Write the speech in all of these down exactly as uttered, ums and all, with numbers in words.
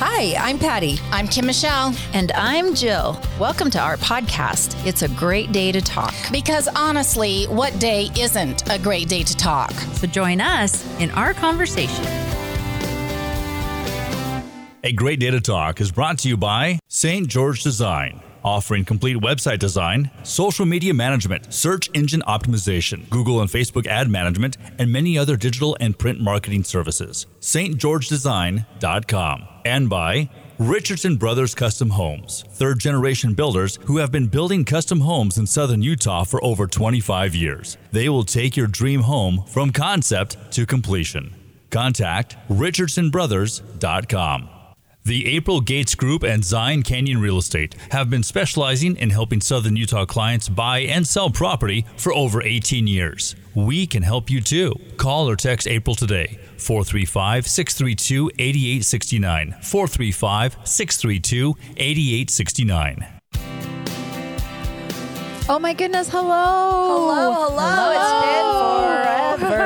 Hi, I'm Patty. I'm Kim Michelle. And I'm Jill. Welcome to our podcast, It's a Great Day to Talk. Because honestly, what day isn't a great day to talk? So join us in our conversation. A Great Day to Talk is brought to you by Saint George Design, offering complete website design, social media management, search engine optimization, Google and Facebook ad management, and many other digital and print marketing services. St George Design dot com. And by Richardson Brothers Custom Homes, third-generation builders who have been building custom homes in southern Utah for over twenty-five years. They will take your dream home from concept to completion. Contact Richardson Brothers dot com. The April Gates Group and Zion Canyon Real Estate have been specializing in helping Southern Utah clients buy and sell property for over eighteen years. We can help you too. Call or text April today, four three five, six three two, eight eight six nine, four three five, six three two, eight eight six nine. Oh my goodness, hello. Hello, hello. Hello, it's been forever.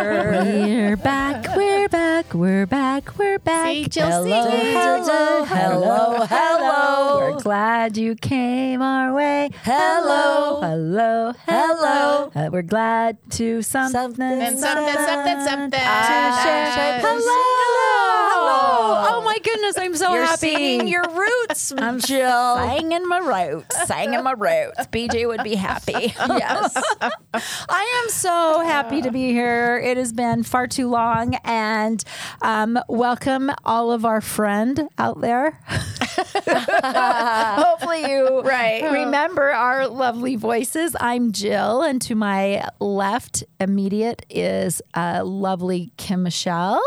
We're back, we're back, we're back, we're back. See, hello, hello, hello, hello, hello. We're glad you came our way. Hello, hello, hello. hello. Uh, we're glad to something, something, something, something, something. To share. Hello. hello. Hello. Oh my goodness, I'm so You're happy. You're singing your roots. I'm Jill. Sang in my roots. Sang in my roots. B J would be happy. Happy. Yes. I am so happy to be here. It has been far too long. And um, welcome all of our friend out there. Hopefully you right. remember our lovely voices. I'm Jill. And to my left immediate is a lovely Kim Michelle.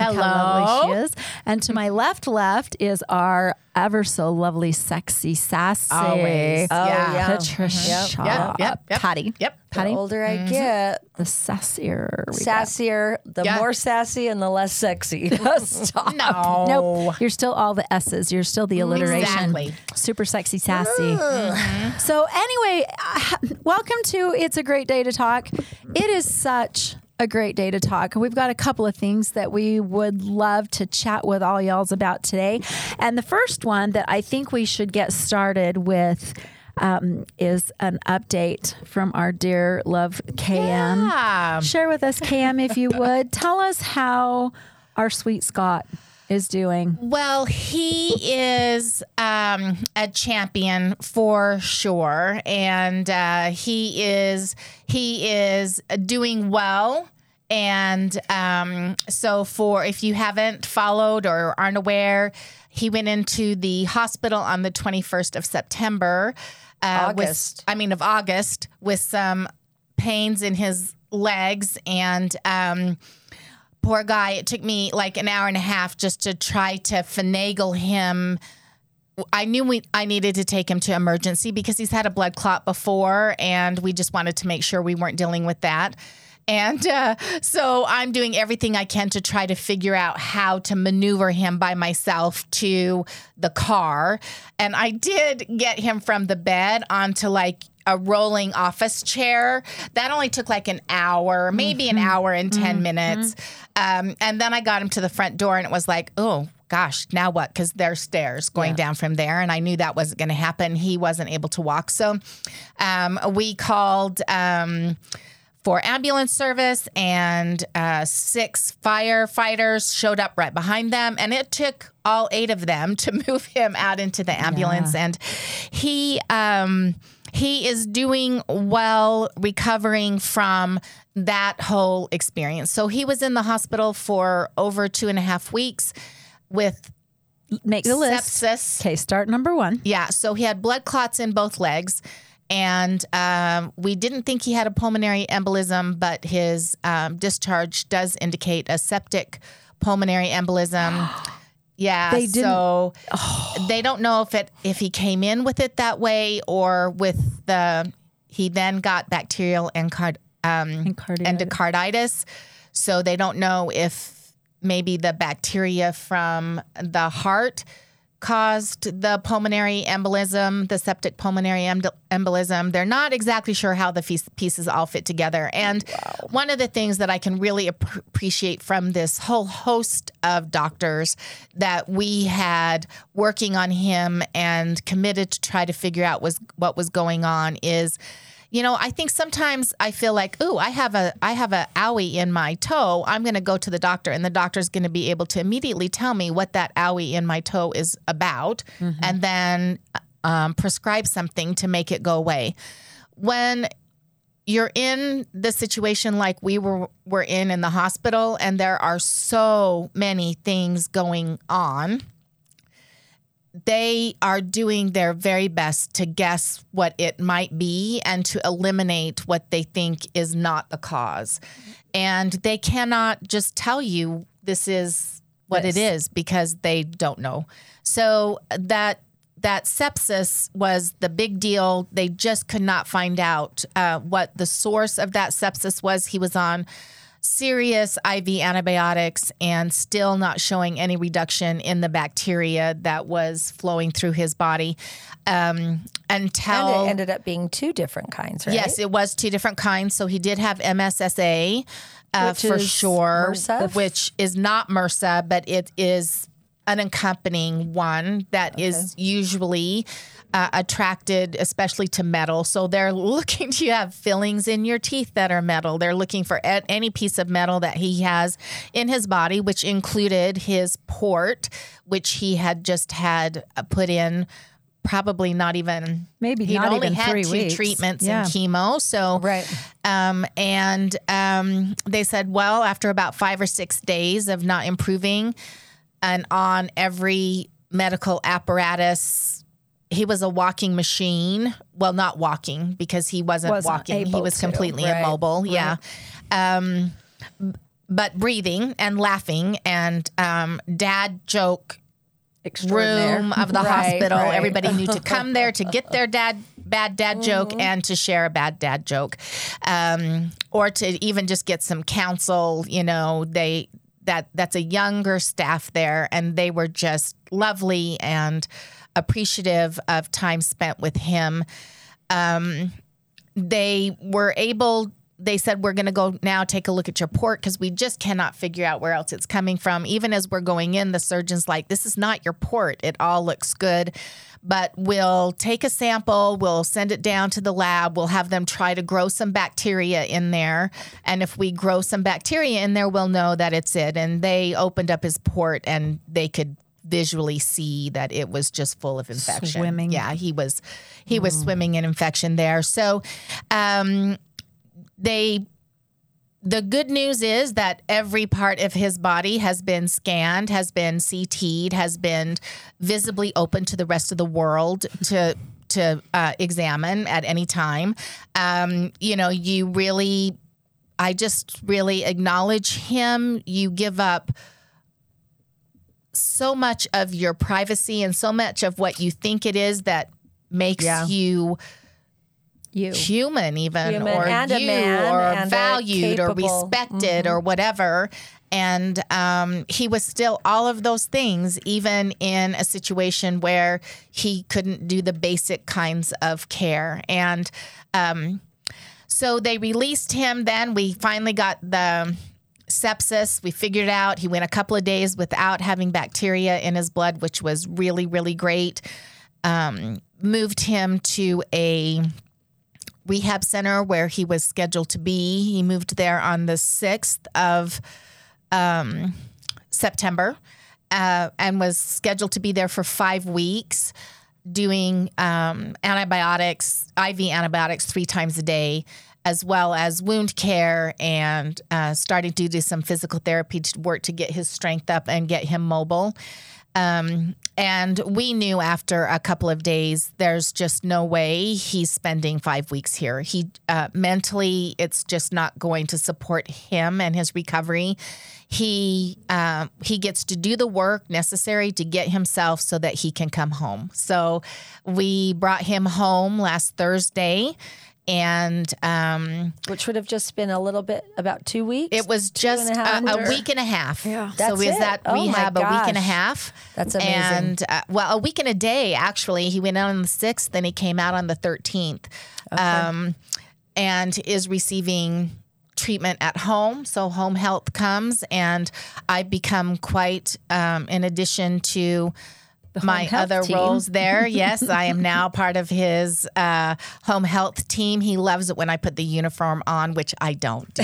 Hello. How lovely she is. And to my left left is our ever so lovely, sexy, sassy. Always. Oh, yeah. Patricia. Mm-hmm. Yep. Yep. Yep. Patty. Yep. Patty. The older I mm-hmm. get, the sassier. We sassier. Get. The yeah. more sassy and the less sexy. Stop. No. Nope. You're still all the S's. You're still the alliteration. Exactly. Super sexy, sassy. Mm-hmm. So anyway, uh, welcome to It's a Great Day to Talk. It is such a great day to talk. We've got a couple of things that we would love to chat with all y'all's about today. And the first one that I think we should get started with um, is an update from our dear love K M. Yeah. Share with us, K M, if you would. Tell us how our sweet Scott is doing. Well, he is um, a champion for sure. And uh, he is he is doing well. And um, so for if you haven't followed or aren't aware, he went into the hospital on the twenty-first of September. Uh, August. With, I mean, of August with some pains in his legs and um poor guy, it took me like an hour and a half just to try to finagle him. I knew we, I needed to take him to emergency because he's had a blood clot before, and we just wanted to make sure we weren't dealing with that. And uh, so I'm doing everything I can to try to figure out how to maneuver him by myself to the car. And I did get him from the bed onto like a rolling office chair. That only took like an hour, maybe mm-hmm. an hour and ten mm-hmm. minutes. Um, and then I got him to the front door and it was like, oh gosh, now what? Because there's stairs going yeah. down from there. And I knew that wasn't going to happen. He wasn't able to walk. So um, we called um, for ambulance service and uh, six firefighters showed up right behind them. And it took all eight of them to move him out into the ambulance. Yeah. And he... Um, He is doing well, recovering from that whole experience. So he was in the hospital for over two and a half weeks with Make the sepsis. List. Okay, start number one. Yeah, so he had blood clots in both legs. And um, we didn't think he had a pulmonary embolism, but his um, discharge does indicate a septic pulmonary embolism. Yeah, they so oh. they don't know if it if he came in with it that way or with the he then got bacterial encard, um, endocarditis. So they don't know if maybe the bacteria from the heart caused the pulmonary embolism, the septic pulmonary embolism. They're not exactly sure how the pieces all fit together. And wow. one of the things that I can really ap- appreciate from this whole host of doctors that we had working on him and committed to try to figure out was what was going on is, you know, I think sometimes I feel like, ooh, I have a I have a owie in my toe. I'm going to go to the doctor, and the doctor's going to be able to immediately tell me what that owie in my toe is about, mm-hmm. and then um, prescribe something to make it go away. When you're in the situation like we were were in in the hospital, and there are so many things going on, they are doing their very best to guess what it might be and to eliminate what they think is not the cause. And they cannot just tell you this is what this. it is because they don't know. So that that sepsis was the big deal. They just could not find out uh, what the source of that sepsis was. He was on serious I V antibiotics and still not showing any reduction in the bacteria that was flowing through his body um, until... And it ended up being two different kinds, right? Yes, it was two different kinds. So he did have M S S A uh, for sure, MRSA? Which is not MRSA, but it is an accompanying one that okay. is usually uh, attracted especially to metal. So they're looking, do you have fillings in your teeth that are metal? They're looking for a- any piece of metal that he has in his body, which included his port, which he had just had put in probably not even, maybe he'd not only even had three two weeks. treatments yeah. and chemo. So, right. um, and um, they said, well, after about five or six days of not improving, and on every medical apparatus, he was a walking machine. Well, not walking because he wasn't, wasn't walking. He was completely to, right, immobile. Right. Yeah. Um, but breathing and laughing and um, dad joke room of the right, hospital. Right. Everybody knew to come there to get their dad bad dad joke mm-hmm. and to share a bad dad joke um, or to even just get some counsel. You know, they... That that's a younger staff there, and they were just lovely and appreciative of time spent with him. Um, they were able, they said, we're going to go now take a look at your port because we just cannot figure out where else it's coming from. Even as we're going in, the surgeon's like, this is not your port. It all looks good. But we'll take a sample, we'll send it down to the lab, we'll have them try to grow some bacteria in there. And if we grow some bacteria in there, we'll know that it's it. And they opened up his port and they could visually see that it was just full of infection. Swimming. Yeah, he was he was mm. swimming in infection there. So um, they... The good news is that every part of his body has been scanned, has been C T'd, has been visibly open to the rest of the world to to uh, examine at any time. Um, you know, you really, I just really acknowledge him. You give up so much of your privacy and so much of what you think it is that makes yeah. you... You. Human even human or and you or valued or respected mm-hmm. or whatever. And um, he was still all of those things, even in a situation where he couldn't do the basic kinds of care. And um, so they released him. Then we finally got the sepsis. We figured out he went a couple of days without having bacteria in his blood, which was really, really great. Um, moved him to a rehab center where he was scheduled to be. He moved there on the sixth of um, September uh, and was scheduled to be there for five weeks doing um, antibiotics, I V antibiotics three times a day, as well as wound care and uh, starting to do some physical therapy to work to get his strength up and get him mobile. Um, and we knew after a couple of days, there's just no way he's spending five weeks here. He, uh, mentally, it's just not going to support him and his recovery. He, um, uh, he gets to do the work necessary to get himself so that he can come home. So we brought him home last Thursday And um, which would have just been a little bit about two weeks. It was just a, a week and a half. Yeah, that's so we was at oh rehab a week and a half. That's amazing. And uh, well, a week and a day actually. He went out on the sixth, then he came out on the thirteenth, okay. um, and is receiving treatment at home. So home health comes, and I've become quite, um, in addition to my other team. roles there. Yes, I am now part of his uh, home health team. He loves it when I put the uniform on, which I don't do.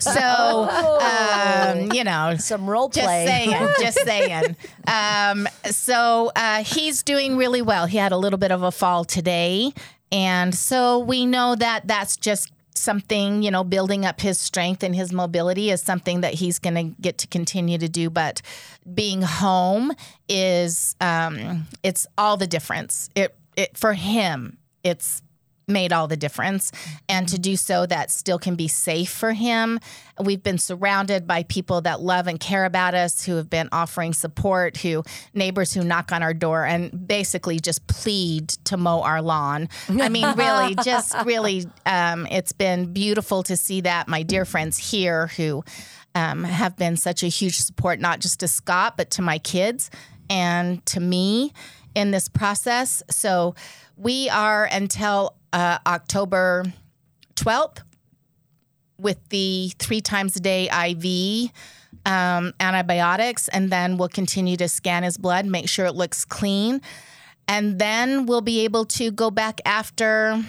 So, oh. um, you know. Some role play. Just saying, just saying. Um, so uh, he's doing really well. He had a little bit of a fall today. And so we know that that's just something, you know, building up his strength and his mobility is something that he's going to get to continue to do. But being home is, um, it's all the difference. It, it for him, it's made all the difference. And to do so, that still can be safe for him. We've been surrounded by people that love and care about us, who have been offering support, who neighbors who knock on our door and basically just plead to mow our lawn. I mean, really, just really, um, it's been beautiful to see that. My dear friends here who um, have been such a huge support, not just to Scott, but to my kids and to me in this process. So we are until Uh, October twelfth with the three times a day I V um, antibiotics. And then we'll continue to scan his blood, make sure it looks clean. And then we'll be able to go back after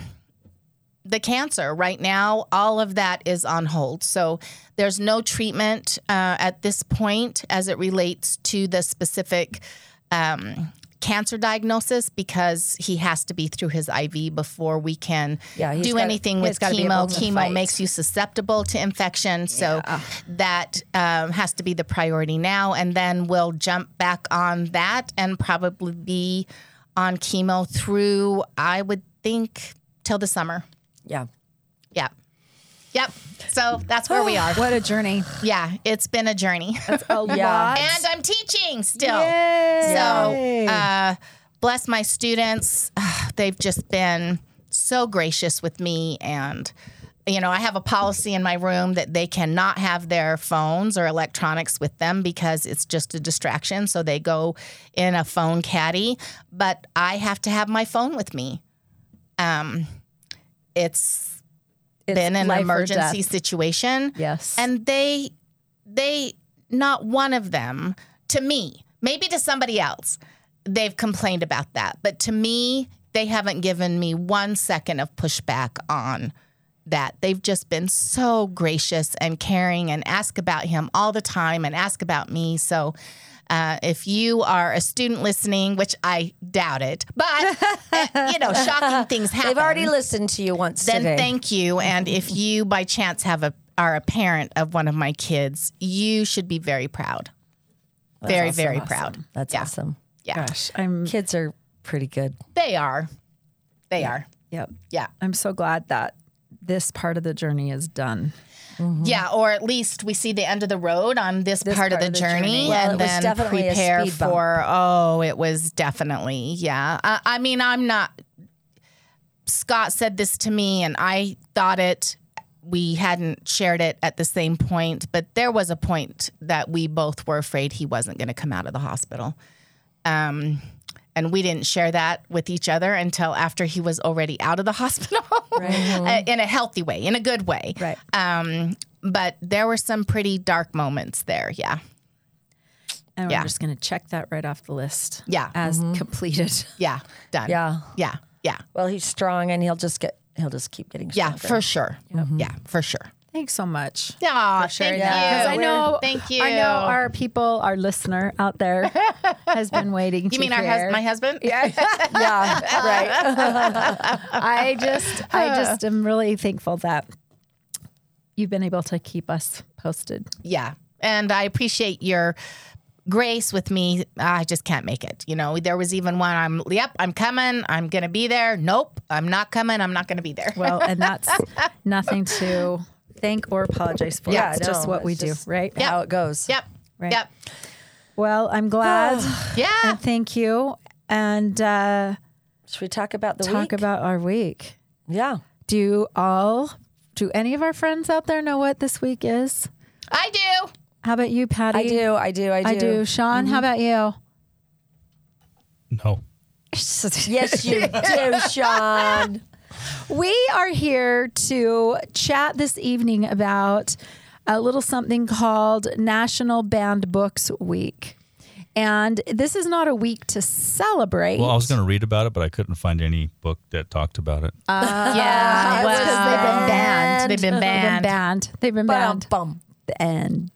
the cancer. Right now, all of that is on hold. So there's no treatment uh, at this point as it relates to the specific um cancer diagnosis, because he has to be through his I V before we can yeah, do gotta, anything with chemo. Chemo fight. makes you susceptible to infection. So yeah. that um, has to be the priority now. And then we'll jump back on that and probably be on chemo through, I would think, till the summer. Yeah. Yeah. Yep. So that's where oh, we are. What a journey. Yeah. It's been a journey. That's a lot. Yeah. And I'm teaching still. Yay. So uh, bless my students. Uh, they've just been so gracious with me. And, you know, I have a policy in my room that they cannot have their phones or electronics with them because it's just a distraction. So they go in a phone caddy. But I have to have my phone with me. Um, it's... It's been an emergency situation. Yes. And they, they, not one of them, to me, maybe to somebody else, they've complained about that. But to me, they haven't given me one second of pushback on that. They've just been so gracious and caring and ask about him all the time and ask about me. So Uh, if you are a student listening, which I doubt it, but, uh, you know, shocking things happen. They've already listened to you once then today. Then thank you. And if you, by chance, have a are a parent of one of my kids, you should be very proud. That's very, awesome, very awesome. proud. That's yeah. awesome. Yeah. Gosh, I'm, kids are pretty good. They are. They yeah. are. Yep. Yeah. I'm so glad that this part of the journey is done. Mm-hmm. Yeah, or at least we see the end of the road on this, this part, part of the, of the journey, journey. Well, and then prepare for, oh, it was definitely, yeah. I, I mean, I'm not, Scott said this to me, and I thought it, we hadn't shared it at the same point, but there was a point that we both were afraid he wasn't going to come out of the hospital. Um, and we didn't share that with each other until after he was already out of the hospital. Right. In a healthy way, in a good way. Right. Um, but there were some pretty dark moments there. Yeah. And yeah. we're just going to check that right off the list. Yeah. As mm-hmm. completed. Yeah. Done. Yeah. Yeah. Yeah. Well, he's strong, and he'll just get, he'll just keep getting stronger. Yeah, for sure. Yep. Mm-hmm. Yeah, for sure. Thanks so much. Aw, thank you. I know, thank you. I know our people, our listener out there has been waiting. You to mean hear. Our hus- my husband? Yeah, yeah, right. I just, I just am really thankful that you've been able to keep us posted. Yeah, and I appreciate your grace with me. I just can't make it. You know, there was even one, I'm, yep, I'm coming. I'm going to be there. Nope, I'm not coming. I'm not going to be there. Well, and that's nothing to... thank or apologize for. Yeah, it's no, just what we do, right? Yep. How it goes. Yep. Right. Yep. Well, I'm glad. Yeah. And thank you. And uh, should we talk about the talk week? Talk about our week. Yeah. Do you all, do any of our friends out there know what this week is? I do. How about you, Patty? I do, I do, I do. I do. Sean, mm-hmm. How about you? No. Yes, you do, Sean. We are here to chat this evening about a little something called National Banned Books Week. And this is not a week to celebrate. Well, I was going to read about it, but I couldn't find any book that talked about it. Uh, yeah, well, because they've been banned. They've been banned. They've been banned. They've been banned. Bum, bum. And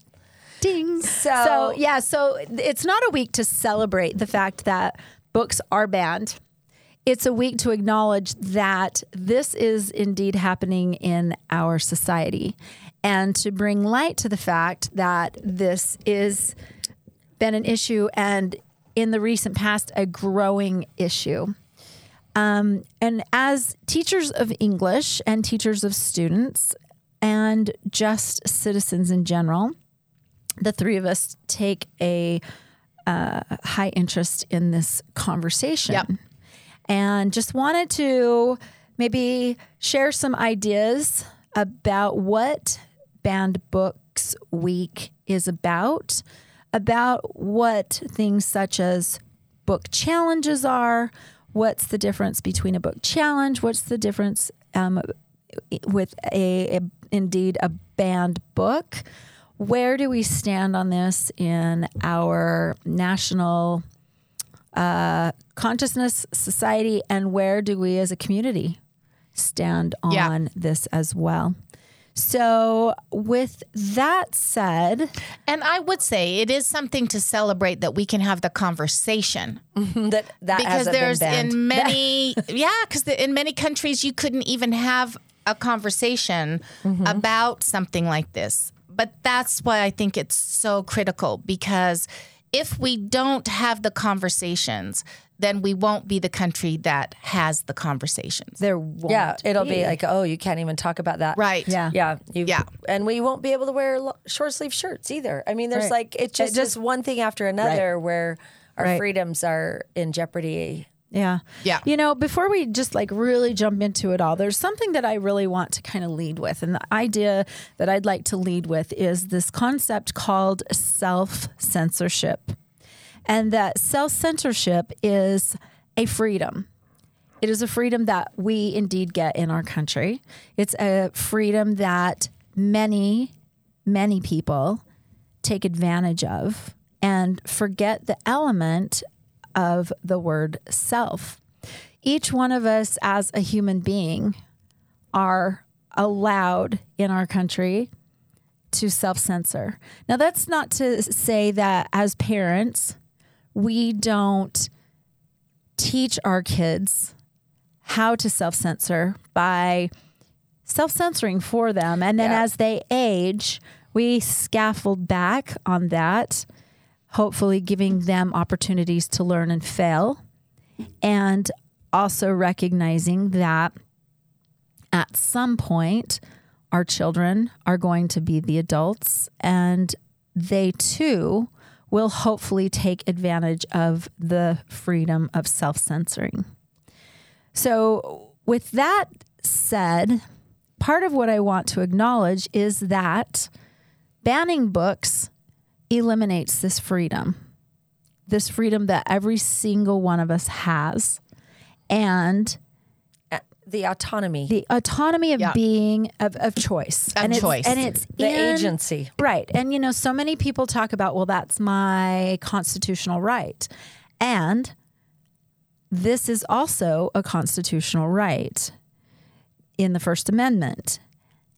ding. So, so, yeah, so it's not a week to celebrate the fact that books are banned. It's a week to acknowledge that this is indeed happening in our society and to bring light to the fact that this is been an issue and in the recent past, a growing issue. Um, and as teachers of English and teachers of students and just citizens in general, the three of us take a uh, high interest in this conversation. Yep. And just wanted to maybe share some ideas about what Banned Books Week is about, about what things such as book challenges are, what's the difference between a book challenge, what's the difference um, with a, a indeed a banned book, where do we stand on this in our national Uh, consciousness, society, and where do we as a community stand on yeah. this as well? So with that said... And I would say it is something to celebrate that we can have the conversation. Mm-hmm. That, that because there's in many... yeah, because in many countries you couldn't even have a conversation mm-hmm. about something like this. But that's why I think it's so critical, because... if we don't have the conversations, then we won't be the country that has the conversations. There won't Yeah, it'll be. be like, oh, you can't even talk about that. Right. Yeah. Yeah. yeah. And we won't be able to wear short sleeve shirts either. I mean, there's right. like, it's just, it just one thing after another right. where our right. freedoms are in jeopardy. Yeah. Yeah. You know, before we just like really jump into it all, there's something that I really want to kind of lead with. And the idea that I'd like to lead with is this concept called self-censorship. And that self-censorship is a freedom. It is a freedom that we indeed get in our country. It's a freedom that many, many people take advantage of and forget the element of the word self. Each one of us as a human being are allowed in our country to self-censor. Now, that's not to say that as parents, we don't teach our kids how to self-censor by self-censoring for them. And then yeah. as they age, we scaffold back on that, hopefully giving them opportunities to learn and fail, and also recognizing that at some point our children are going to be the adults and they too will hopefully take advantage of the freedom of self-censoring. So with that said, part of what I want to acknowledge is that banning books eliminates this freedom, this freedom that every single one of us has, and the autonomy, the autonomy of yeah. being of, of choice of and choice, it's, and it's the in, agency, right? And you know, so many people talk about, well, that's my constitutional right, and this is also a constitutional right in the First Amendment,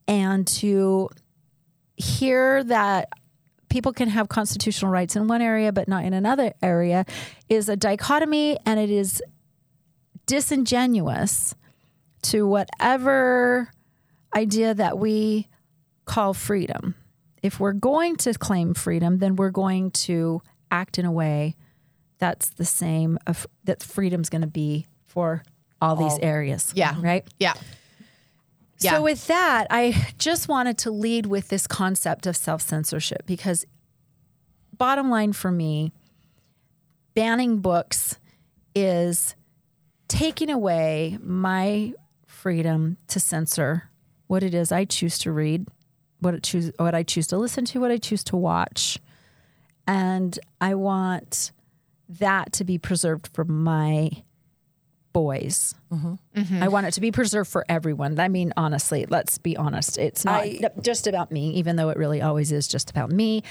and to hear that people can have constitutional rights in one area but not in another area is a dichotomy, and it is disingenuous to whatever idea that we call freedom. If we're going to claim freedom, then we're going to act in a way that's the same, of, that freedom's going to be for all, all these areas. Yeah. Right? Yeah. Yeah. So with that, I just wanted to lead with this concept of self-censorship, because bottom line for me, banning books is taking away my freedom to censor what it is I choose to read, what it choose, what I choose to listen to, what I choose to watch. And I want that to be preserved for my boys. Mm-hmm. Mm-hmm. I want it to be preserved for everyone. I mean, honestly, let's be honest. It's not I, just about me, even though it really always is just about me.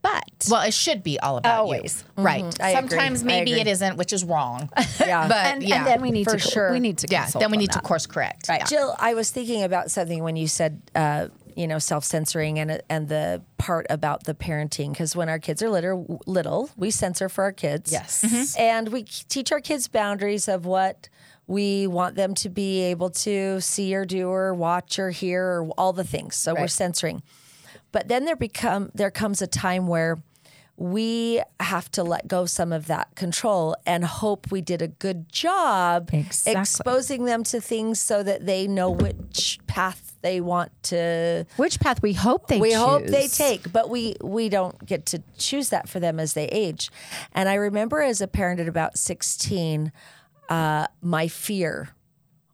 But well, it should be all about always. You. Right. Mm-hmm. Sometimes agree. Maybe it isn't, which is wrong. Yeah. But and, yeah, and then we need for to sure. we need to yeah. Then we need that. to course correct. Right. Yeah. Jill, I was thinking about something when you said uh, you know, self-censoring and and the part about the parenting, because when our kids are little, little, we censor for our kids. Yes. Mm-hmm. And we teach our kids boundaries of what we want them to be able to see or do or watch or hear or all the things. So right. we're censoring. But then there become there comes a time where we have to let go some of that control and hope we did a good job exactly. exposing them to things so that they know which path they want to which path we hope they we choose. hope they take. But we we don't get to choose that for them as they age. And I remember as a parent at about sixteen, uh, my fear.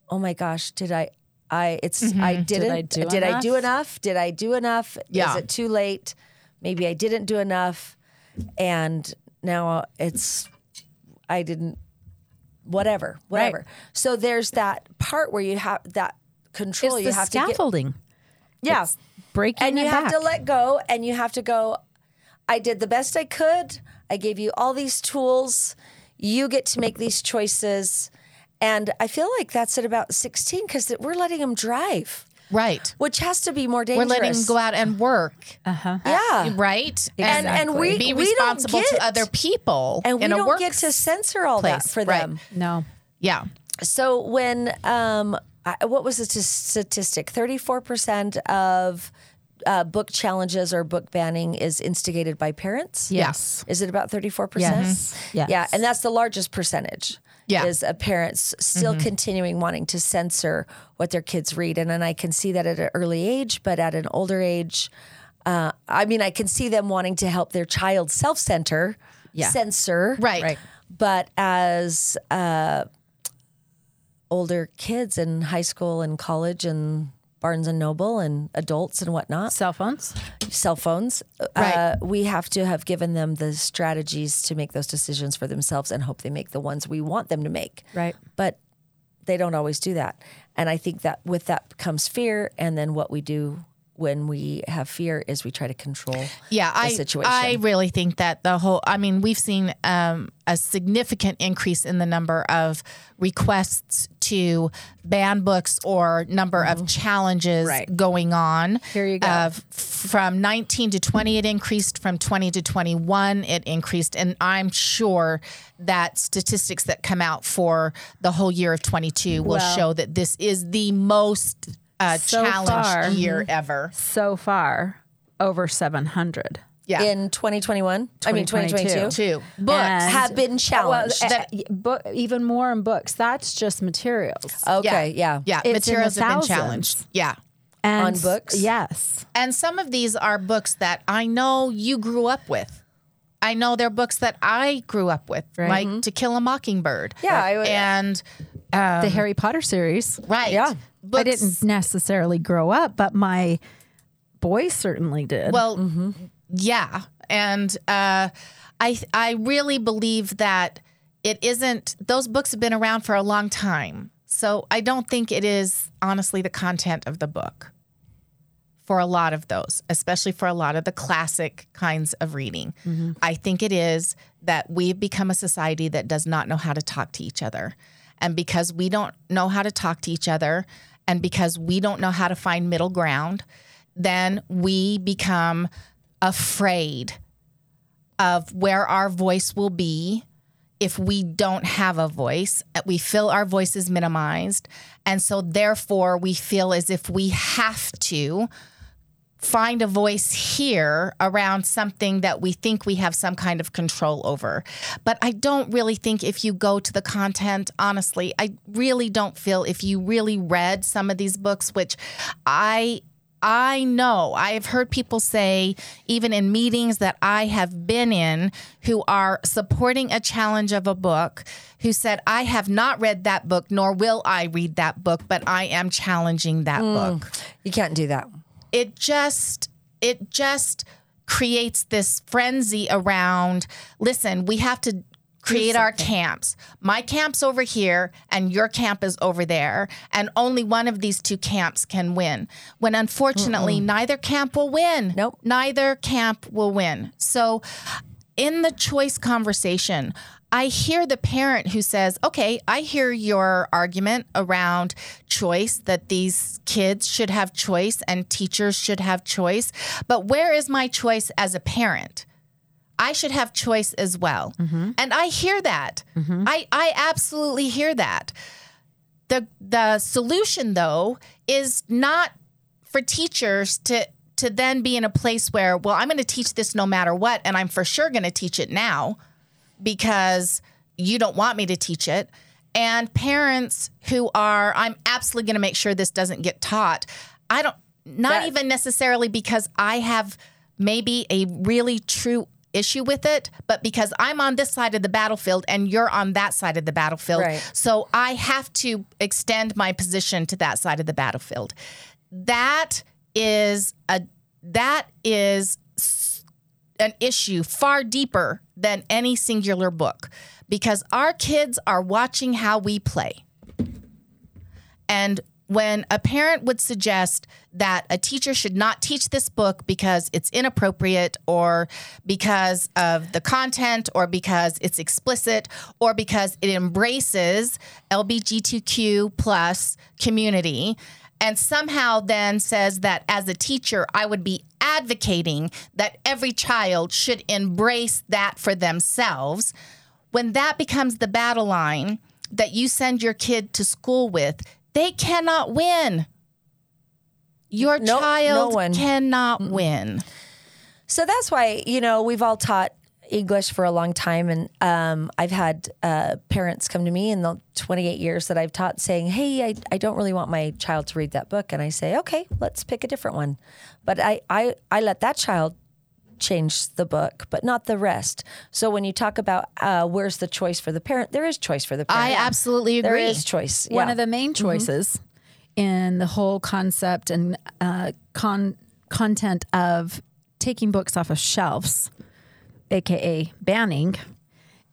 Oh my gosh, did I? I it's mm-hmm. I didn't did, I do, did I do enough? Did I do enough? Yeah. Is it too late? Maybe I didn't do enough, and now it's I didn't whatever whatever. Right. So there's that part where you have that control. It's you the have scaffolding. To scaffolding. Yeah, it's breaking and you it have back. to let go, and you have to go. I did the best I could. I gave you all these tools. You get to make these choices. And I feel like that's at about sixteen because we're letting them drive. Right. Which has to be more dangerous. We're letting them go out and work. Uh-huh. Yeah. Right? Exactly. And, and we Be responsible we don't get, to other people in a work And we don't get to censor all place. that for right. them. No. Yeah. So when, um, I, what was the t- statistic? thirty-four percent of uh, book challenges or book banning is instigated by parents? Yes. Is it about thirty-four percent? Yes. yes. Yeah. And that's the largest percentage. Yeah. Is a parents still mm-hmm. continuing wanting to censor what their kids read. And then I can see that at an early age, but at an older age, uh, I mean, I can see them wanting to help their child self-center, yeah. censor. Right. right. But as uh, older kids in high school and college and Barnes and Noble and adults and whatnot. Cell phones. Cell phones. Right. Uh, we have to have given them the strategies to make those decisions for themselves and hope they make the ones we want them to make. Right. But they don't always do that. And I think that with that comes fear. And then what we do when we have fear is we try to control yeah, the I, situation. I really think that the whole, I mean, we've seen um, a significant increase in the number of requests to ban books or number of challenges right. going on. Here you go. Uh, from nineteen to twenty, it increased. From twenty to twenty-one, it increased. And I'm sure that statistics that come out for the whole year of twenty-two will well, show that this is the most uh, so challenged far, year ever. So far, over seven hundred. Yeah. In twenty twenty-one, I mean twenty twenty-two, books and have been challenged. Well, that, book, even more in books. That's just materials. Okay, yeah, yeah. yeah. Materials have been challenged. Yeah, and on books. Yes, and some of these are books that I know you grew up with. I know they're books that I grew up with, right. like mm-hmm. To Kill a Mockingbird. Yeah, I would, and um, the Harry Potter series. Right. Yeah, books. I didn't necessarily grow up, but my boys certainly did. Well. Mm-hmm. Yeah. And uh, I I really believe that it isn't, those books have been around for a long time. So I don't think it is, honestly, the content of the book for a lot of those, especially for a lot of the classic kinds of reading. Mm-hmm. I think it is that we've become a society that does not know how to talk to each other. And because we don't know how to talk to each other and because we don't know how to find middle ground, then we become afraid of where our voice will be if we don't have a voice. We feel our voice is minimized. And so therefore we feel as if we have to find a voice here around something that we think we have some kind of control over. But I don't really think if you go to the content, honestly, I really don't feel if you really read some of these books, which I I know, I have heard people say, even in meetings that I have been in, who are supporting a challenge of a book, who said, I have not read that book, nor will I read that book, but I am challenging that mm, book. You can't do that. It just, it just creates this frenzy around, listen, we have to create our camps. My camp's over here and your camp is over there. And only one of these two camps can win. When unfortunately, Mm-mm. neither camp will win. Nope. Neither camp will win. So in the choice conversation, I hear the parent who says, okay, I hear your argument around choice, that these kids should have choice and teachers should have choice. But where is my choice as a parent? I should have choice as well. Mm-hmm. And I hear that. Mm-hmm. I, I absolutely hear that. The the solution, though, is not for teachers to, to then be in a place where, well, I'm going to teach this no matter what, and I'm for sure going to teach it now because you don't want me to teach it. And parents who are, I'm absolutely going to make sure this doesn't get taught. I don't, not that, even necessarily because I have maybe a really true issue with it, but because I'm on this side of the battlefield and you're on that side of the battlefield. Right. So I have to extend my position to that side of the battlefield. That is a, that is an issue far deeper than any singular book, because our kids are watching how we play. And when a parent would suggest that a teacher should not teach this book because it's inappropriate or because of the content or because it's explicit or because it embraces L G B T Q plus community, and somehow then says that as a teacher, I would be advocating that every child should embrace that for themselves, when that becomes the battle line that you send your kid to school with, they cannot win. Your nope, child no one. cannot Mm-mm. win. So that's why, you know, we've all taught English for a long time. And um, I've had uh, parents come to me in the twenty-eight years that I've taught saying, hey, I, I don't really want my child to read that book. And I say, okay, let's pick a different one. But I, I, I let that child change the book, but not the rest. So when you talk about uh, where's the choice for the parent, there is choice for the parent. I absolutely agree. There is choice. Yeah. One of the main choices mm-hmm. in the whole concept and uh, con- content of taking books off of shelves, A K A banning,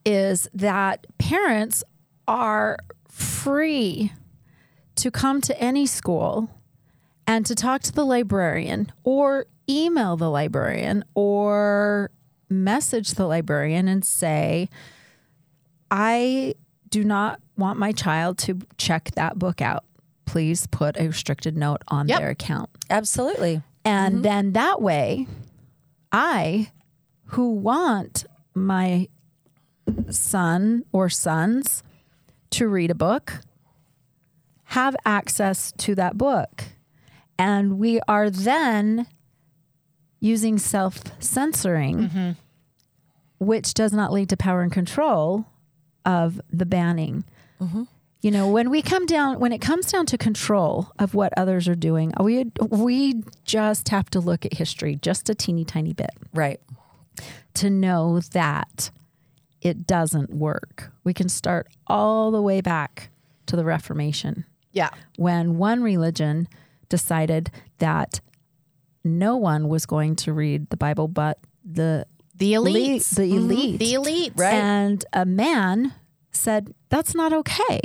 is that parents are free to come to any school and to talk to the librarian or email the librarian or message the librarian and say, I do not want my child to check that book out. Please put a restricted note on yep. their account. Absolutely. And mm-hmm. then that way, I, who want my son or sons to read a book, have access to that book. And we are then using self-censoring, mm-hmm. which does not lead to power and control of the banning. Mm-hmm. You know, when we come down, when it comes down to control of what others are doing, we we just have to look at history just a teeny tiny bit, right, to know that it doesn't work. We can start all the way back to the Reformation. Yeah, when one religion decided that no one was going to read the Bible but the the elite. Le- the elite. Mm-hmm. The elite. Right. And a man said, that's not okay,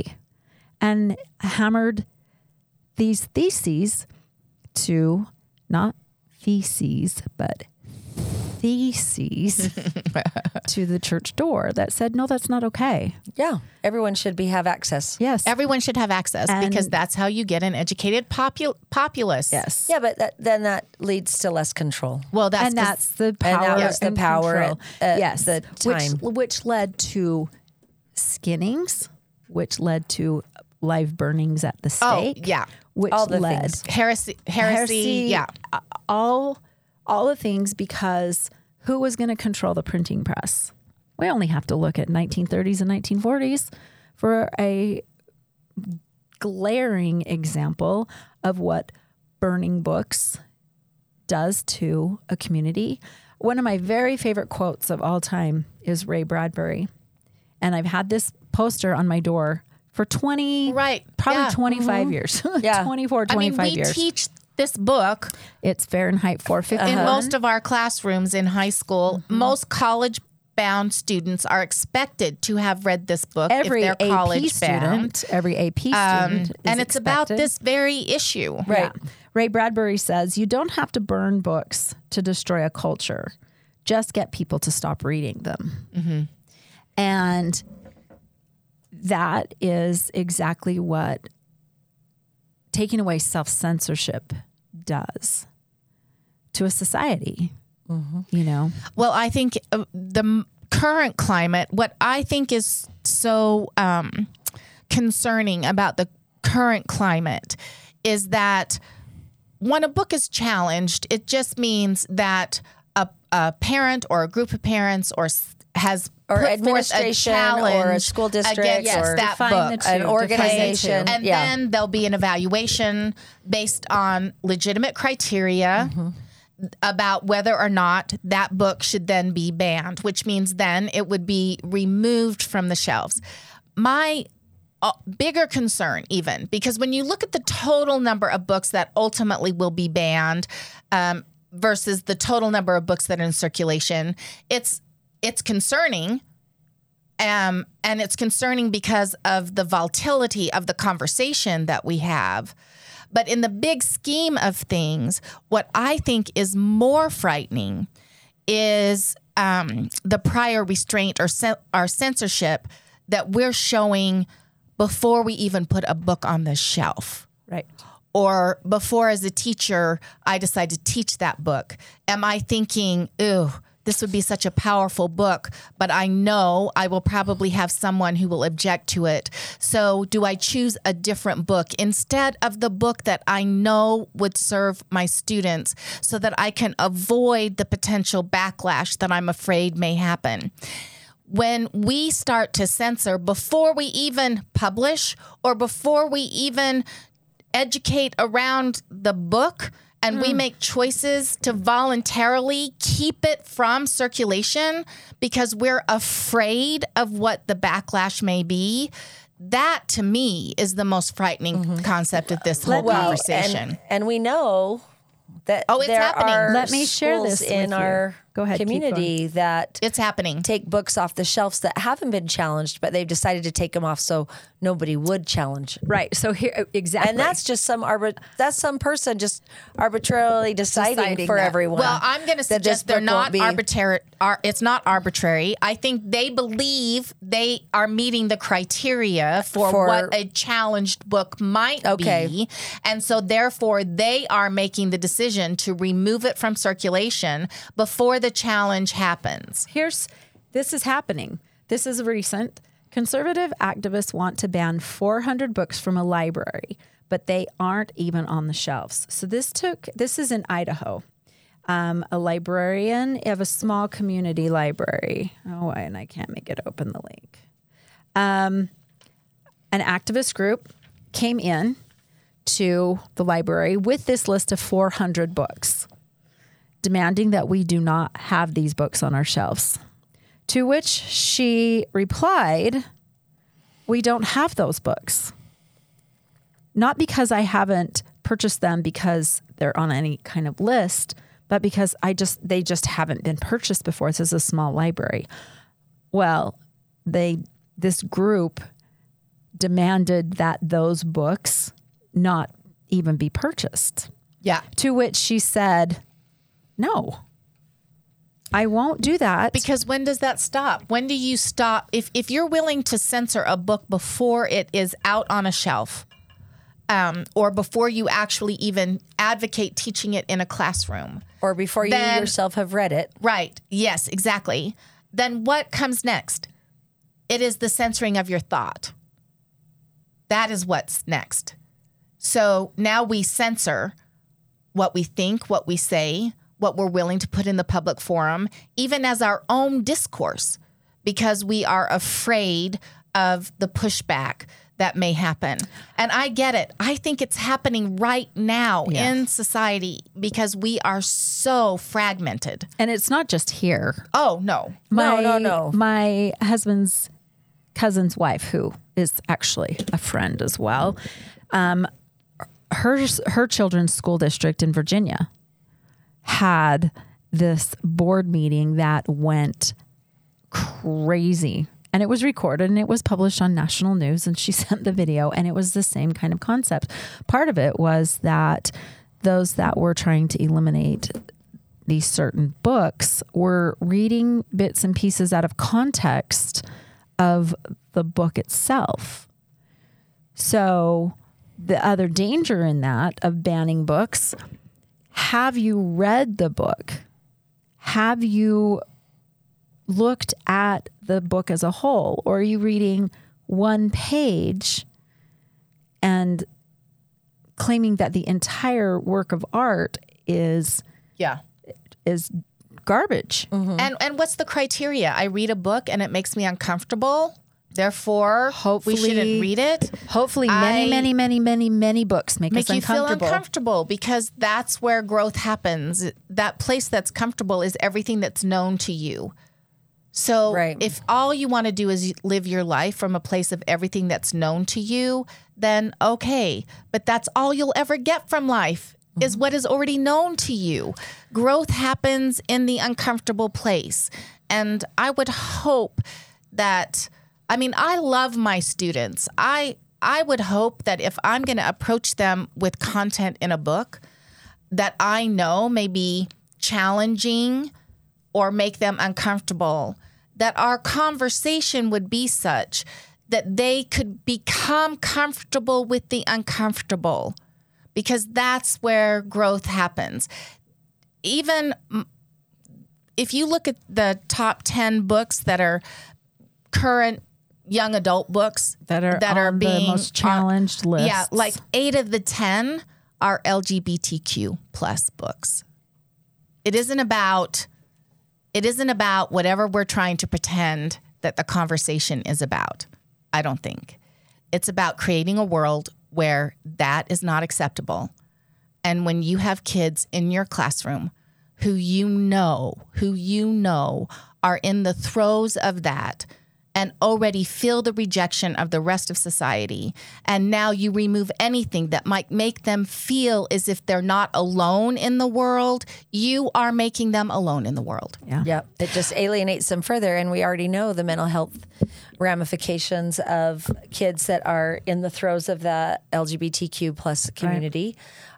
and hammered these theses to, not feces, but theses to the church door that said, no, that's not okay. Yeah. Everyone should be have access. Yes. Everyone should have access, and because that's how you get an educated popu- populace. Yes. Yeah, but that, then that leads to less control. Well, that's and that's the power. And that's the and power. At, at yes. The time. Which, which led to skinnings, which led to live burnings at the stake. Oh, yeah. Which all the led things. Heresy, heresy. Heresy. Yeah. All. All the things, because who was going to control the printing press? We only have to look at nineteen thirties and nineteen forties for a glaring example of what burning books does to a community. One of my very favorite quotes of all time is Ray Bradbury. And I've had this poster on my door for twenty, right. probably yeah. twenty-five mm-hmm. years, yeah. twenty-four, twenty-five years. I mean, we years. teach this book. It's Fahrenheit four fifty-one. In most of our classrooms in high school, mm-hmm. most college bound students are expected to have read this book. Every if they're college bound. Every A P student um, is And it's expected. About this very issue. Right. Yeah. Ray Bradbury says, you don't have to burn books to destroy a culture. Just get people to stop reading them. Mm-hmm. And that is exactly what taking away self-censorship does to a society. Mm-hmm. You know, well, I think uh, the m- current climate, what I think is so um, concerning about the current climate is that when a book is challenged, it just means that a, a parent or a group of parents or s- has or put administration forth a or a school district against yes, or that book, an organization. And yeah. then there'll be an evaluation based on legitimate criteria. Mm-hmm. About whether or not that book should then be banned, which means then it would be removed from the shelves. My uh, bigger concern even, because when you look at the total number of books that ultimately will be banned um, versus the total number of books that are in circulation, it's it's concerning. Um, and it's concerning because of the volatility of the conversation that we have. But in the big scheme of things, what I think is more frightening is um, the prior restraint or, ce- or censorship that we're showing before we even put a book on the shelf. Right. Or before, as a teacher, I decide to teach that book. Am I thinking, ew, this would be such a powerful book, but I know I will probably have someone who will object to it. So do I choose a different book instead of the book that I know would serve my students so that I can avoid the potential backlash that I'm afraid may happen? When we start to censor before we even publish or before we even educate around the book, and we make choices to voluntarily keep it from circulation because we're afraid of what the backlash may be. That, to me, is the most frightening mm-hmm. concept of this whole well, conversation. And, and we know that oh, it's there happening. Are Let me share this in our Go ahead, community that it's happening. Take books off the shelves that haven't been challenged, but they've decided to take them off so nobody would challenge. Right. So here, exactly. And that's just some arbit- that's some person just arbitrarily deciding, deciding for that. Everyone. Well, I'm going to suggest they're not arbitrary. Ar- it's not arbitrary. I think they believe they are meeting the criteria for, for what a challenged book might okay. be. And so therefore they are making the decision to remove it from circulation before the challenge happens. Here's, this is happening. This is recent. Conservative activists want to ban four hundred books from a library, but they aren't even on the shelves. So this took, this is in Idaho. Um, a librarian of a small community library. Oh, and I can't make it open the link. Um, an activist group came in to the library with this list of four hundred books, demanding that we do not have these books on our shelves. To which she replied, we don't have those books. Not because I haven't purchased them because they're on any kind of list, but because I just they just haven't been purchased before. This is a small library. Well, they this group demanded that those books not even be purchased. Yeah. To which she said, no, I won't do that. Because when does that stop? When do you stop? If if you're willing to censor a book before it is out on a shelf, um, or before you actually even advocate teaching it in a classroom. Or before you then, yourself have read it. Right. Yes, exactly. Then what comes next? It is the censoring of your thought. That is what's next. So now we censor what we think, what we say, what we're willing to put in the public forum, even as our own discourse, because we are afraid of the pushback that may happen. And I get it. I think it's happening right now yeah. in society because we are so fragmented. And it's not just here. Oh, no. My, no, no, no. My husband's cousin's wife, who is actually a friend as well, um, her her children's school district in Virginia had this board meeting that went crazy. And it was recorded and it was published on national news, and she sent the video, and it was the same kind of concept. Part of it was that those that were trying to eliminate these certain books were reading bits and pieces out of context of the book itself. So the other danger in that of banning books, have you read the book? Have you looked at the book as a whole, or are you reading one page and claiming that the entire work of art is yeah is garbage? Mm-hmm. And and what's the criteria? I read a book and it makes me uncomfortable. Therefore, hopefully, we shouldn't read it. Hopefully, many, I, many, many, many, many books make, make us uncomfortable. Make you feel uncomfortable, because that's where growth happens. That place that's comfortable is everything that's known to you. So right. if all you want to do is live your life from a place of everything that's known to you, then okay. But that's all you'll ever get from life mm-hmm. is what is already known to you. Growth happens in the uncomfortable place. And I would hope that, I mean, I love my students. I I would hope that if I'm going to approach them with content in a book that I know may be challenging or make them uncomfortable, that our conversation would be such that they could become comfortable with the uncomfortable, because that's where growth happens. Even if you look at the top ten books that are current young adult books that are, that are being the most challenged uh, list. Yeah, like eight of the ten are L G B T Q plus books. It isn't about... It isn't about whatever we're trying to pretend that the conversation is about, I don't think. It's about creating a world where that is not acceptable. And when you have kids in your classroom who you know, who you know are in the throes of that and already feel the rejection of the rest of society, and now you remove anything that might make them feel as if they're not alone in the world, you are making them alone in the world. Yeah. Yep. It just alienates them further, and we already know the mental health ramifications of kids that are in the throes of the L G B T Q plus community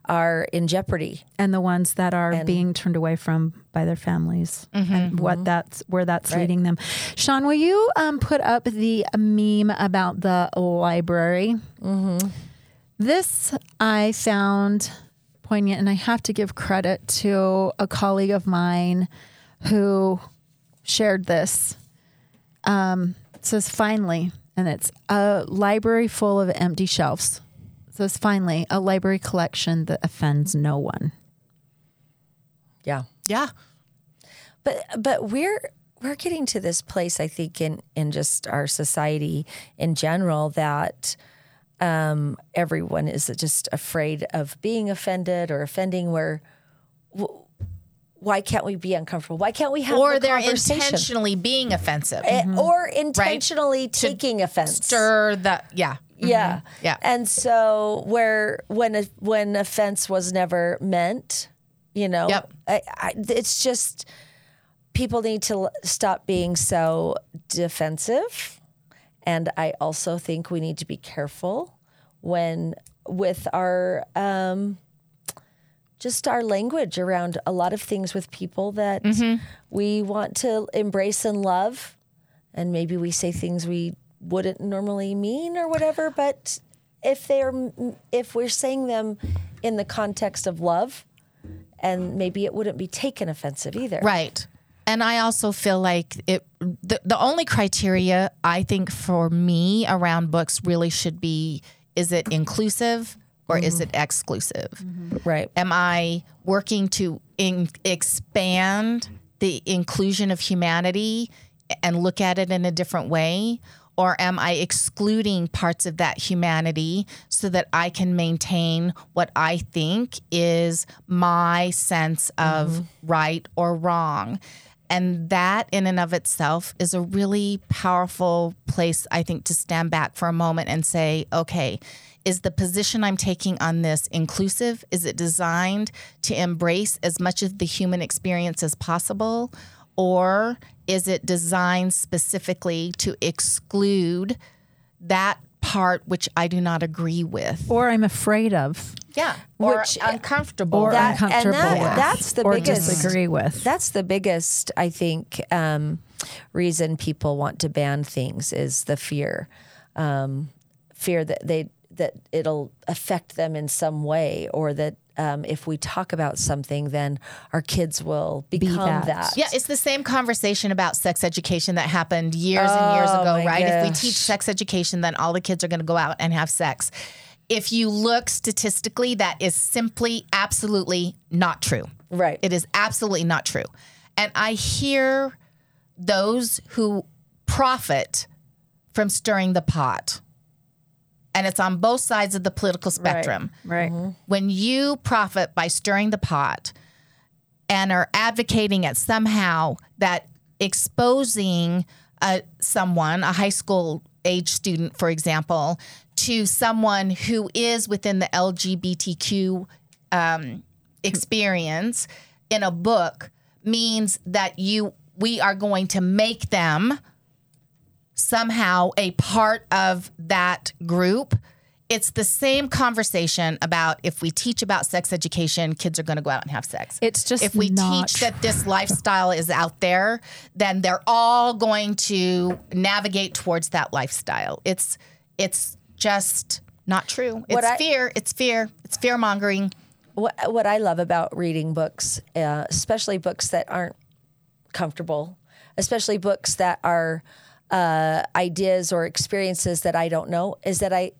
right. are in jeopardy. And the ones that are and, being turned away from by their families mm-hmm. and what that's where that's right. leading them. Sean, will you um, put up the meme about the library? Mm-hmm. This I found poignant, and I have to give credit to a colleague of mine who shared this. Um, It says, finally, and it's a library full of empty shelves. It says, finally, a library collection that offends no one. Yeah. Yeah. But but we're we're getting to this place, I think, in, in just our society in general, that um, everyone is just afraid of being offended or offending, where... W- Why can't we be uncomfortable? Why can't we have or the conversation? Or they're intentionally being offensive. Mm-hmm. Or intentionally right? taking to offense. Stir the, yeah. Yeah. Mm-hmm. Yeah. And so where when a, when offense was never meant, you know, yep. I, I, it's just people need to stop being so defensive. And I also think we need to be careful when with our... Um, just our language around a lot of things with people that mm-hmm. we want to embrace and love. And maybe we say things we wouldn't normally mean or whatever, but if they're, if we're saying them in the context of love, and maybe it wouldn't be taken offensive either. Right. And I also feel like it, the, the only criteria I think for me around books really should be, is it inclusive? Or mm-hmm. is it exclusive? Mm-hmm. Right. Am I working to in- expand the inclusion of humanity and look at it in a different way? or am I excluding parts of that humanity so that I can maintain what I think is my sense of mm. right or wrong? And that in and of itself is a really powerful place, I think, to stand back for a moment and say, okay, is the position I'm taking on this inclusive? Is it designed to embrace as much of the human experience as possible? Or is it designed specifically to exclude that part which I do not agree with? Or I'm afraid of. Yeah, or which, uncomfortable. Or that, uncomfortable and that, with. That's the or biggest, disagree with. That's the biggest, I think, um, reason people want to ban things is the fear. Um, fear that they that it'll affect them in some way, or that um, if we talk about something, then our kids will become Be that. that. Yeah, it's the same conversation about sex education that happened years oh, and years ago, right? Gosh. If we teach sex education, then all the kids are going to go out and have sex. If you look statistically, that is simply absolutely not true. Right. It is absolutely not true. And I hear those who profit from stirring the pot. And it's on both sides of the political spectrum. Right. right. Mm-hmm. When you profit by stirring the pot and are advocating it somehow that exposing uh, someone, a high school age student, for example, to someone who is within the L G B T Q um, experience in a book means that you we are going to make them somehow a part of that group. It's the same conversation about if we teach about sex education, kids are going to go out and have sex. It's just if we not teach true. that this lifestyle is out there, then they're all going to navigate towards that lifestyle. It's it's. Just not true. It's I, fear. It's fear. It's fear mongering. What, what I love about reading books, uh, especially books that aren't comfortable, especially books that are uh, ideas or experiences that I don't know, is that I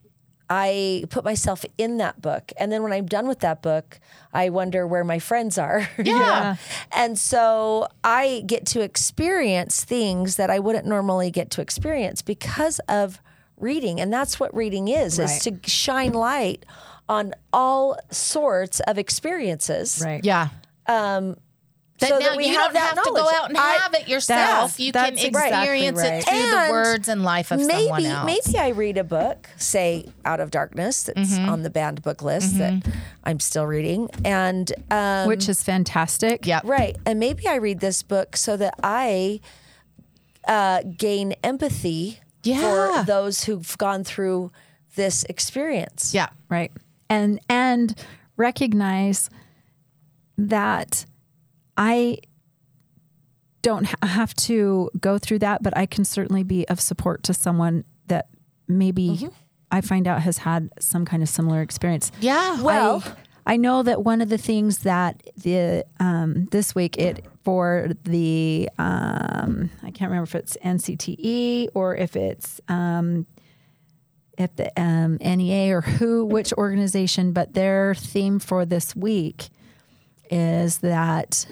I put myself in that book. And then when I'm done with that book, I wonder where my friends are. Yeah. You know? And so I get to experience things that I wouldn't normally get to experience because of reading. And that's what reading is, right. is to shine light on all sorts of experiences. Right. Yeah. Um, that so now that we you have don't that have knowledge. to go out and I, have it yourself. That's, you that's can exactly experience right. it through and the words and life of maybe, someone else. Maybe I read a book, say Out of Darkness, that's mm-hmm. on the banned book list mm-hmm. that I'm still reading. and um, Which is fantastic. Yeah. Right. And maybe I read this book so that I uh, gain empathy Yeah. for those who've gone through this experience. Yeah, right. And and recognize that I don't have to go through that, but I can certainly be of support to someone that maybe mm-hmm. I find out has had some kind of similar experience. Yeah, well, I, I know that one of the things that the um, this week it. for the, um, I can't remember if it's N C T E or if it's um, if the um, N E A or who, which organization, but their theme for this week is that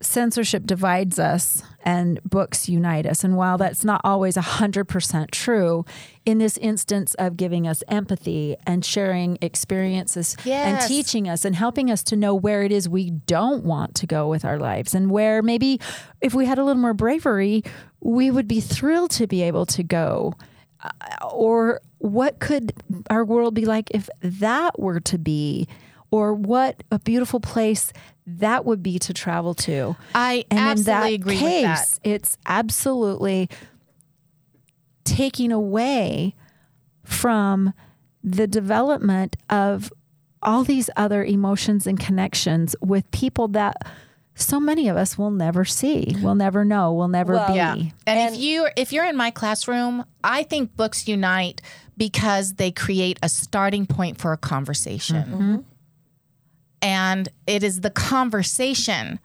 censorship divides us and books unite us. And while that's not always one hundred percent true, in this instance of giving us empathy and sharing experiences yes. and teaching us and helping us to know where it is we don't want to go with our lives, and where maybe if we had a little more bravery, we would be thrilled to be able to go. Uh, or what could our world be like if that were to be? Or what a beautiful place that would be to travel to. I and absolutely in that agree case, with that. It's absolutely taking away from the development of all these other emotions and connections with people that so many of us will never see, will never know, will never well, be. Yeah. And, and if you if you're in my classroom, I think books unite because they create a starting point for a conversation. Mm-hmm. And it is the conversation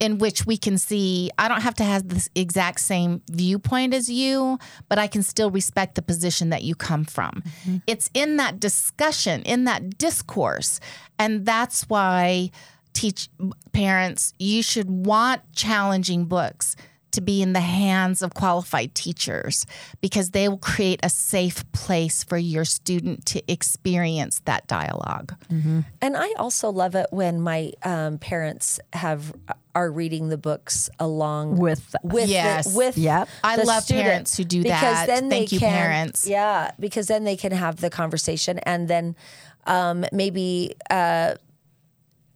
in which we can see, I don't have to have this exact same viewpoint as you, but I can still respect the position that you come from. Mm-hmm. It's in that discussion, in that discourse. And that's why teach parents, you should want challenging books to be in the hands of qualified teachers because they will create a safe place for your student to experience that dialogue. Mm-hmm. And I also love it when my um, parents have are reading the books along with with yes. the, with yep. the I love student. Parents who do because that. Then Thank they you, can, parents. Yeah, because then they can have the conversation and then um, maybe uh,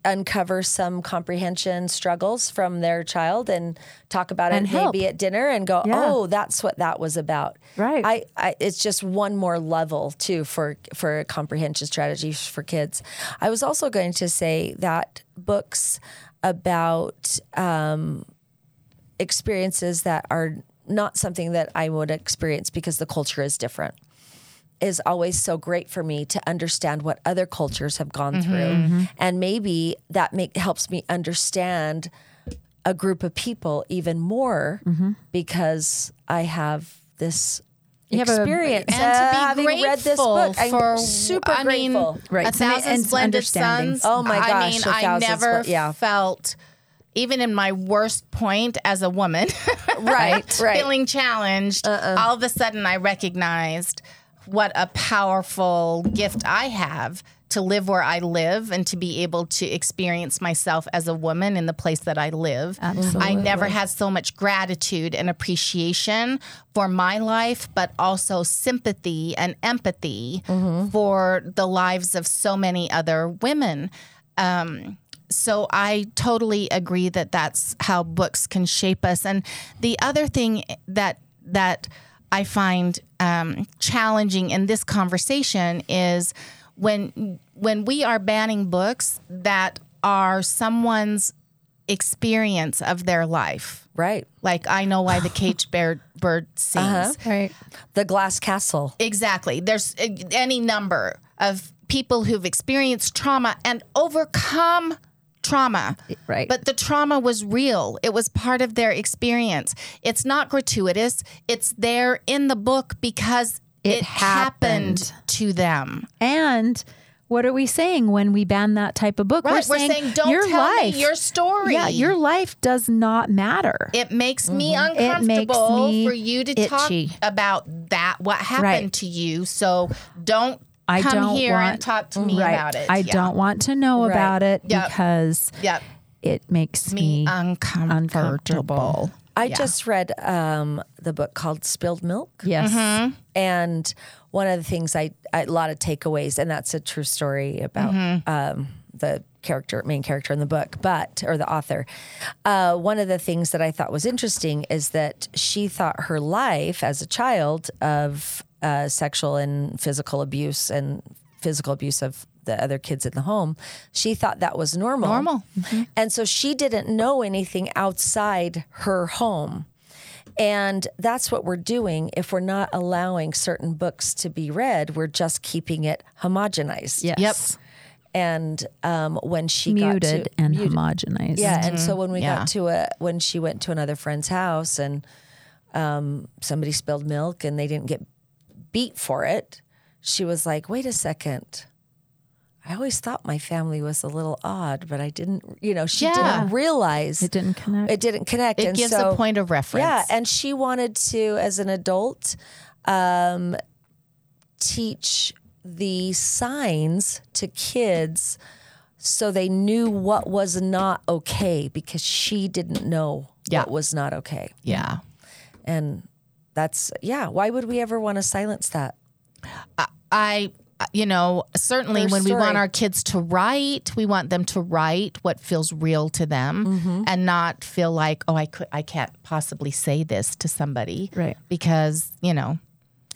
uncover some comprehension struggles from their child and talk about and it help. Maybe at dinner and go, yeah. oh, that's what that was about. Right. I, I it's just one more level too for for comprehension strategies for kids. I was also going to say that books about um, experiences that are not something that I would experience because the culture is different is always so great for me to understand what other cultures have gone mm-hmm, through. Mm-hmm. And maybe that make, helps me understand a group of people even more mm-hmm. because I have this You experience have a, and uh, to be having grateful read this book. I'm for, super I grateful. Mean, right. A Thousand and Splendid Suns. Oh my gosh! I mean, I never spl- yeah. felt, even in my worst point as a woman, right, right, feeling challenged. Uh-uh. All of a sudden, I recognized what a powerful gift I have to live where I live and to be able to experience myself as a woman in the place that I live. Absolutely. I never had so much gratitude and appreciation for my life, but also sympathy and empathy mm-hmm. for the lives of so many other women. Um, so I totally agree that that's how books can shape us. And the other thing that that I find um, challenging in this conversation is When when we are banning books that are someone's experience of their life. Right. Like, I Know Why the Caged Bird, bird Sings. Uh-huh. Right. The Glass Castle. Exactly. There's any number of people who've experienced trauma and overcome trauma. Right. But the trauma was real. It was part of their experience. It's not gratuitous. It's there in the book because It, it happened. happened to them. And what are we saying when we ban that type of book? Right. We're, saying, We're saying, don't your tell life, me your story. Yeah, your life does not matter. It makes mm-hmm. me uncomfortable makes me for you to itchy. Talk about that, what happened right. to you. So don't I come don't here want, and talk to me right. about it. I yeah. don't want to know right. about it yep. because yep. it makes me, me uncomfortable. uncomfortable. I yeah. just read um, the book called Spilled Milk. Yes. Mm-hmm. And one of the things I, I, a lot of takeaways, and that's a true story about mm-hmm. um, the character, main character in the book, but, or the author. Uh, one of the things that I thought was interesting is that she thought her life as a child of uh, sexual and physical abuse and physical abuse of the other kids in the home, she thought that was normal. Normal. Mm-hmm. And so she didn't know anything outside her home. And that's what we're doing. If we're not allowing certain books to be read, we're just keeping it homogenized. Yes. Yep. And um, when she muted got to, and muted. homogenized. Yeah. Mm-hmm. And so when we yeah. got to a, when she went to another friend's house and um, somebody spilled milk and they didn't get beat for it, she was like, wait a second. I always thought my family was a little odd, but I didn't, you know, she yeah. didn't realize. It didn't connect. It didn't connect. It and gives so, a point of reference. Yeah. And she wanted to, as an adult, um, teach the signs to kids so they knew what was not okay because she didn't know yeah. what was not okay. Yeah. And that's, yeah. Why would we ever want to silence that? I... I You know, certainly Her when story. we want our kids to write, we want them to write what feels real to them mm-hmm. and not feel like, oh, I could, I can't possibly say this to somebody. Right. Because, you know.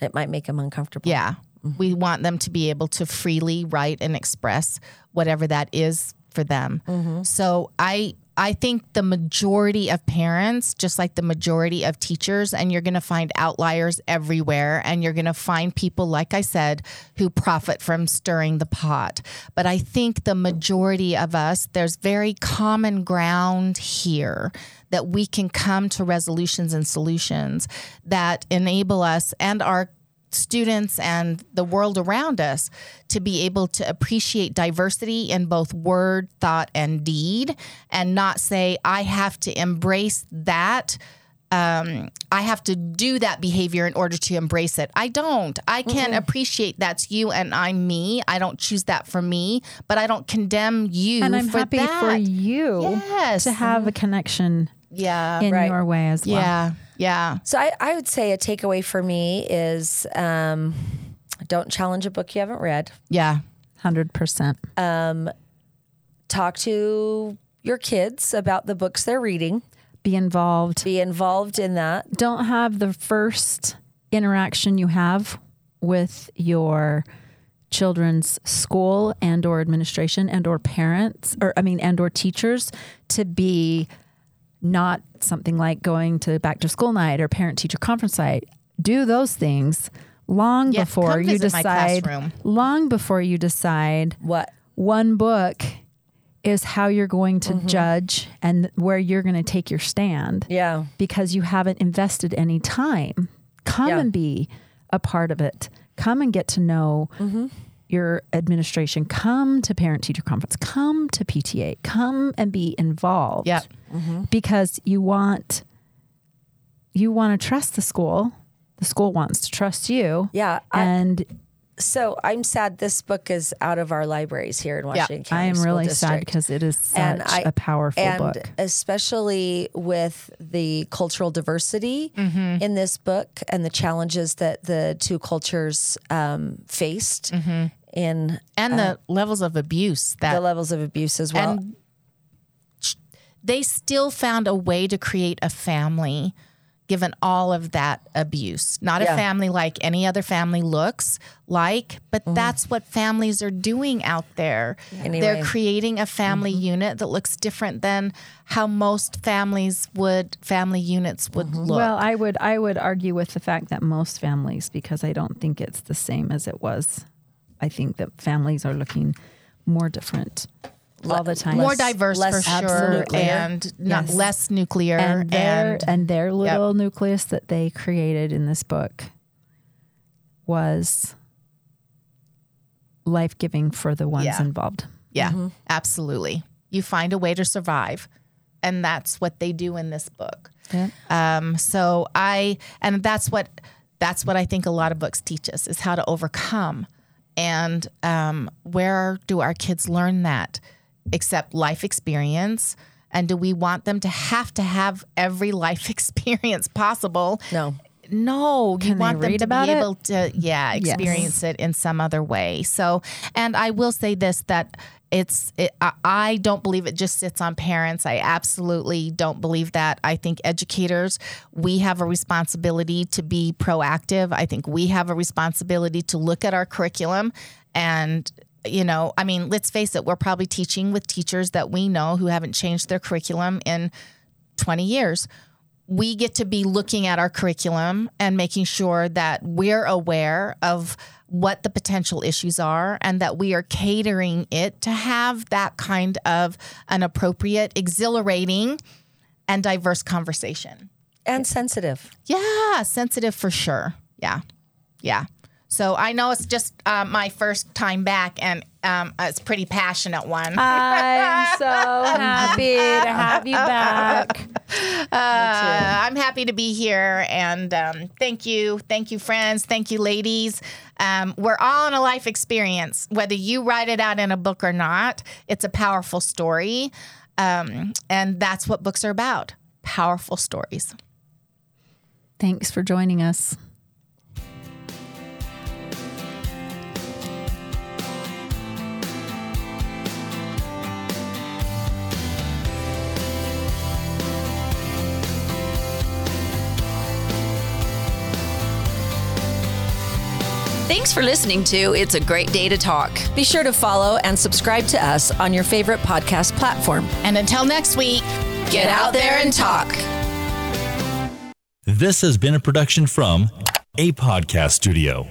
It might make them uncomfortable. Yeah. Mm-hmm. We want them to be able to freely write and express whatever that is for them. Mm-hmm. So I... I think the majority of parents, just like the majority of teachers, and you're going to find outliers everywhere, and you're going to find people, like I said, who profit from stirring the pot. But I think the majority of us, there's very common ground here that we can come to resolutions and solutions that enable us and our students and the world around us to be able to appreciate diversity in both word, thought, and deed, and not say, I have to embrace that um, I have to do that behavior in order to embrace it. I don't. I can mm-hmm. appreciate that's you and I'm me. I don't choose that for me, but I don't condemn you for that. And I'm happy that. for you yes. to have a connection yeah, in right. your way as well. Yeah, yeah. So I, I would say a takeaway for me is um, don't challenge a book you haven't read. Yeah, one hundred percent. Um, talk to your kids about the books they're reading. Be involved. Be involved in that. Don't have the first interaction you have with your children's school and or administration and or parents, or I mean, and or teachers to be not something like going to back to school night or parent teacher conference night. Do those things long yes, before you decide, long before you decide what one book is how you're going to mm-hmm. judge and where you're going to take your stand. Yeah. Because you haven't invested any time. Come yeah. and be a part of it. Come and get to know mm-hmm. your administration. Come to parent-teacher conference. Come to P T A. Come and be involved. Yeah. Mm-hmm. Because you want you want to trust the school. The school wants to trust you. Yeah. I- and So I'm sad this book is out of our libraries here in Washington yeah, County I am School really District. Sad because it is such and I, a powerful and book. And especially with the cultural diversity mm-hmm. in this book and the challenges that the two cultures um, faced. Mm-hmm. in And uh, the levels of abuse. That, the levels of abuse as well. And they still found a way to create a family given all of that abuse. Not yeah. a family like any other family looks like, but mm-hmm. that's what families are doing out there. Yeah. Anyway. They're creating a family mm-hmm. unit that looks different than how most families would, family units would mm-hmm. look. Well, I would, I would argue with the fact that most families, because I don't think it's the same as it was. I think that families are looking more different all the time. Less, more diverse less, for sure, and not yes. less nuclear. And their, and, and their little yep. nucleus that they created in this book was life-giving for the ones yeah. involved. Yeah, mm-hmm. absolutely. You find a way to survive, and that's what they do in this book. Yeah. Um, so I, and that's what, that's what I think a lot of books teach us, is how to overcome. And um, where do our kids learn that? Except life experience. And do we want them to have to have every life experience possible? No. No. Can you want them to be able to, yeah, experience it in some other way. So, and I will say this, that it's, it, I, I don't believe it just sits on parents. I absolutely don't believe that. I think educators, we have a responsibility to be proactive. I think we have a responsibility to look at our curriculum and, you know, I mean, let's face it, we're probably teaching with teachers that we know who haven't changed their curriculum in twenty years. We get to be looking at our curriculum and making sure that we're aware of what the potential issues are and that we are catering it to have that kind of an appropriate, exhilarating, and diverse conversation. And sensitive. Yeah, sensitive for sure. Yeah, yeah. So I know it's just uh, my first time back, and um, it's a pretty passionate one. I'm so happy to have you back. Uh, I'm happy to be here, and um, thank you. Thank you, friends. Thank you, ladies. Um, we're all in a life experience. Whether you write it out in a book or not, it's a powerful story, um, and that's what books are about, powerful stories. Thanks for joining us. Thanks for listening to It's a Great Day to Talk. Be sure to follow and subscribe to us on your favorite podcast platform. And until next week, get out there and talk. This has been a production from a podcast studio.